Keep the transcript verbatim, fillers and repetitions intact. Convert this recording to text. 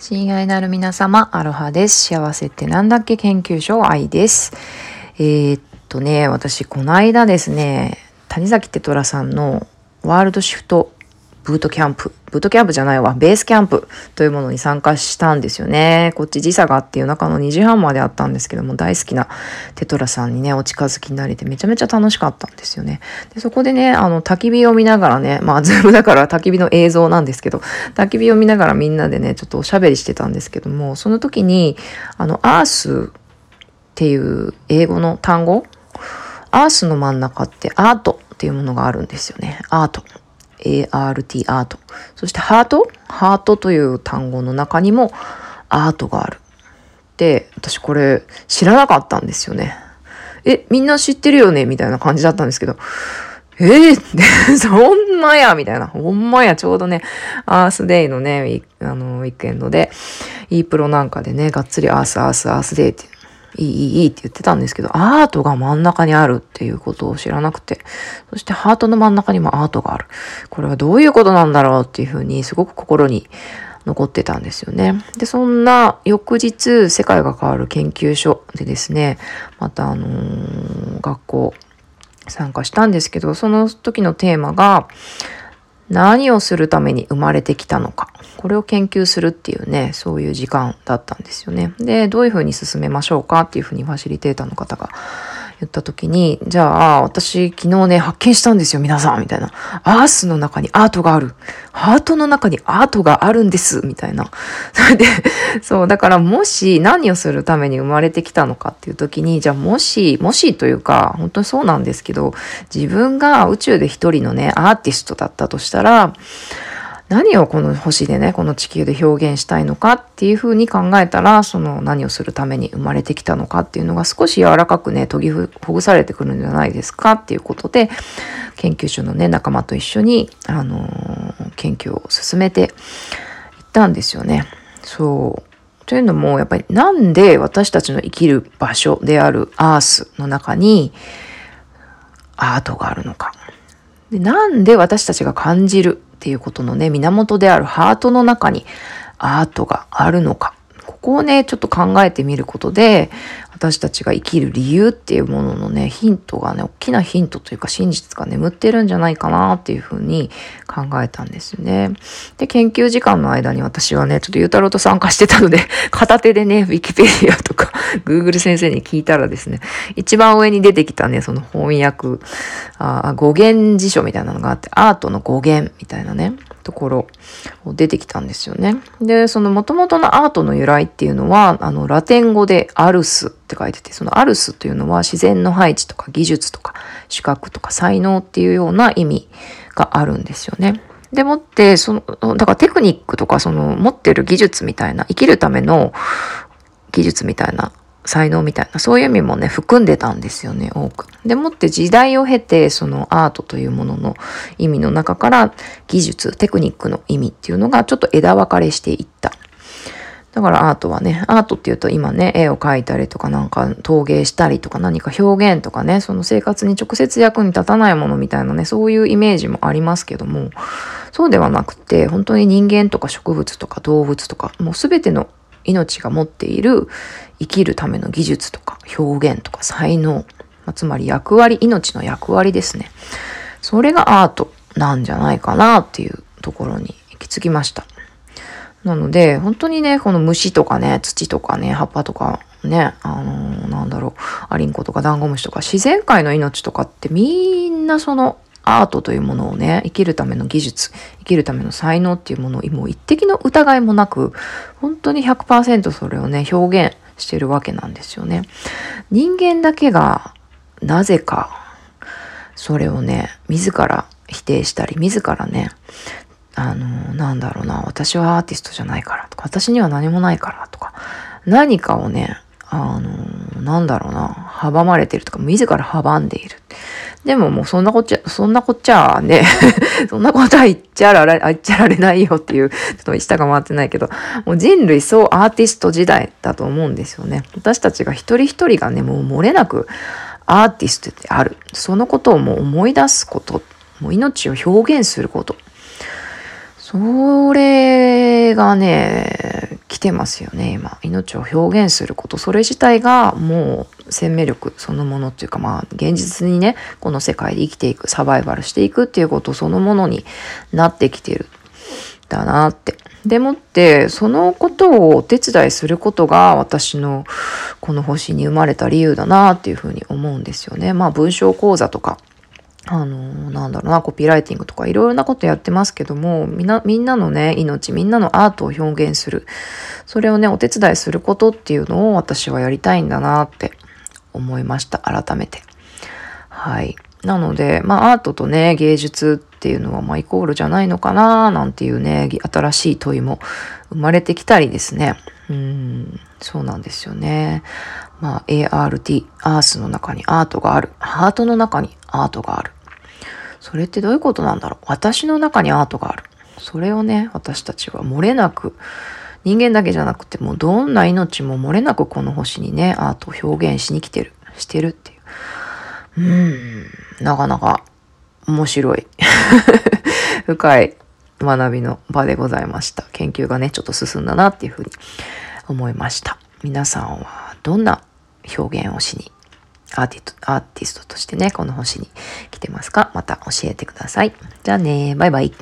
親愛なる皆様、アロハです。幸せってなんだっけ研究所、愛です。えー、っとね、私この間ですね、谷崎テトラさんのワールドシフトブートキャンプ、ブートキャンプじゃないわ、ベースキャンプというものに参加したんですよね。こっち時差があって夜中のにじはんまであったんですけども、大好きなテトラさんにね、お近づきになれてめちゃめちゃ楽しかったんですよね。で、そこでね、あの、焚き火を見ながらね、まあ、ズームだから焚き火の映像なんですけど、焚き火を見ながらみんなでね、ちょっとおしゃべりしてたんですけども、その時に、あの、アースっていう英語の単語、アースの真ん中ってアートっていうものがあるんですよね。アート。エーアールティー アート、そしてハートハートという単語の中にもアートがあるで、私これ知らなかったんですよね。え、みんな知ってるよねみたいな感じだったんですけど、えー、そんなやみたいな、ほんまや、ちょうどねアースデイのね、あのウィークエンドで E プロなんかでね、がっつりアースアースアースデイっていいいいいいって言ってたんですけど、アートが真ん中にあるっていうことを知らなくて、そしてハートの真ん中にもアートがある、これはどういうことなんだろうっていうふうにすごく心に残ってたんですよね。で、そんな翌日、世界が変わる研究所でですね、またあのー、学校参加したんですけど、その時のテーマが何をするために生まれてきたのか、これを研究するっていうね、そういう時間だったんですよね。で、どういうふうに進めましょうかっていうふうにファシリテーターの方が言った時に、じゃあ私昨日ね発見したんですよ皆さんみたいな、アースの中にアートがある、ハートの中にアートがあるんですみたいな。それで、そうだから、もし何をするために生まれてきたのかっていう時に、じゃあもしもしというか本当にそうなんですけど、自分が宇宙で一人のねアーティストだったとしたら、何をこの星でね、この地球で表現したいのかっていうふうに考えたら、その何をするために生まれてきたのかっていうのが少し柔らかくね、研ぎほぐされてくるんじゃないですかっていうことで、研究所のね、仲間と一緒に、あのー、研究を進めていったんですよね。そう。というのも、やっぱりなんで私たちの生きる場所であるアースの中にアートがあるのか。で、なんで私たちが感じるっていうことのね、源であるハートの中にアートがあるのか。ここをね、ちょっと考えてみることで、私たちが生きる理由っていうもののね、ヒントがね、大きなヒントというか真実が眠ってるんじゃないかなっていうふうに考えたんですよね。で、研究時間の間に私はね、ちょっとゆうたろうと参加してたので、片手でね、ウィキペディアとか、Google 先生に聞いたらですね、一番上に出てきたね、その翻訳、あ、語源辞書みたいなのがあって、アートの語源みたいなね、ところ出てきたんですよね。で、その元々のアートの由来っていうのは、あのラテン語でアルスって書いてて、そのアルスというのは自然の配置とか技術とか資格とか才能っていうような意味があるんですよね。でもって、そのだからテクニックとか、その持ってる技術みたいな、生きるための技術みたいな、才能みたいな、そういう意味もね含んでたんですよね、多く。でもって、時代を経て、そのアートというものの意味の中から、技術、テクニックの意味っていうのがちょっと枝分かれしていった。だからアートはね、アートっていうと今ね、絵を描いたりとか、なんか陶芸したりとか、何か表現とかね、その生活に直接役に立たないものみたいなね、そういうイメージもありますけども、そうではなくて、本当に人間とか植物とか動物とか、もう全ての命が持っている生きるための技術とか表現とか才能、つまり役割、命の役割ですね。それがアートなんじゃないかなっていうところに行き着きました。なので本当にね、この虫とかね、土とかね、葉っぱとかね、あのー、なんだろう、アリンコとかダンゴムシとか自然界の命とかって、みんなそのアートというものをね、生きるための技術、生きるための才能っていうものを、もう一滴の疑いもなく、本当に ひゃくパーセント それをね、表現してるわけなんですよね。人間だけがなぜかそれをね、自ら否定したり、自らね、あの、なんだろうな、私はアーティストじゃないからとか、私には何もないからとか、何かをね、あの、なんだろうな、阻まれてるとか、自ら阻んでいる。でももうそんなこっちゃ、そんなこっちゃね、そんなことは言っちゃられ、言っちゃられないよっていう、ちょっと下が回ってないけど、もう人類そうアーティスト時代だと思うんですよね。私たちが一人一人がね、もう漏れなくアーティストである。そのことをもう思い出すこと、もう命を表現すること。それがね、来てますよね。今命を表現することそれ自体がもう生命力そのものっていうか、まあ現実にねこの世界で生きていく、サバイバルしていくっていうことそのものになってきてるだなって。でもってそのことをお手伝いすることが私のこの星に生まれた理由だなっていうふうに思うんですよね。まあ文章講座とかあのなんだろうなコピーライティングとかいろいろなことやってますけども、みんなみんなのね命、みんなのアートを表現する、それをねお手伝いすることっていうのを私はやりたいんだなって思いました、改めて。はい。なのでまあアートとね芸術っていうのはまあイコールじゃないのかななんていうね新しい問いも生まれてきたりですね。うーん、そうなんですよね。まあ エーアールティー アースの中にアートがある、ハートの中にアートがある、それってどういうことなんだろう。私の中にアートがある、それをね私たちは漏れなく、人間だけじゃなくてもうどんな命も漏れなくこの星にねアートを表現しに来てるしてるっていう、うーん、なかなか面白い深い学びの場でございました。研究がねちょっと進んだなっていうふうに思いました。皆さんはどんな表現をしにアーティスト、アーティストとしてねこの星に来てますか。また教えてください。じゃあね、バイバイ。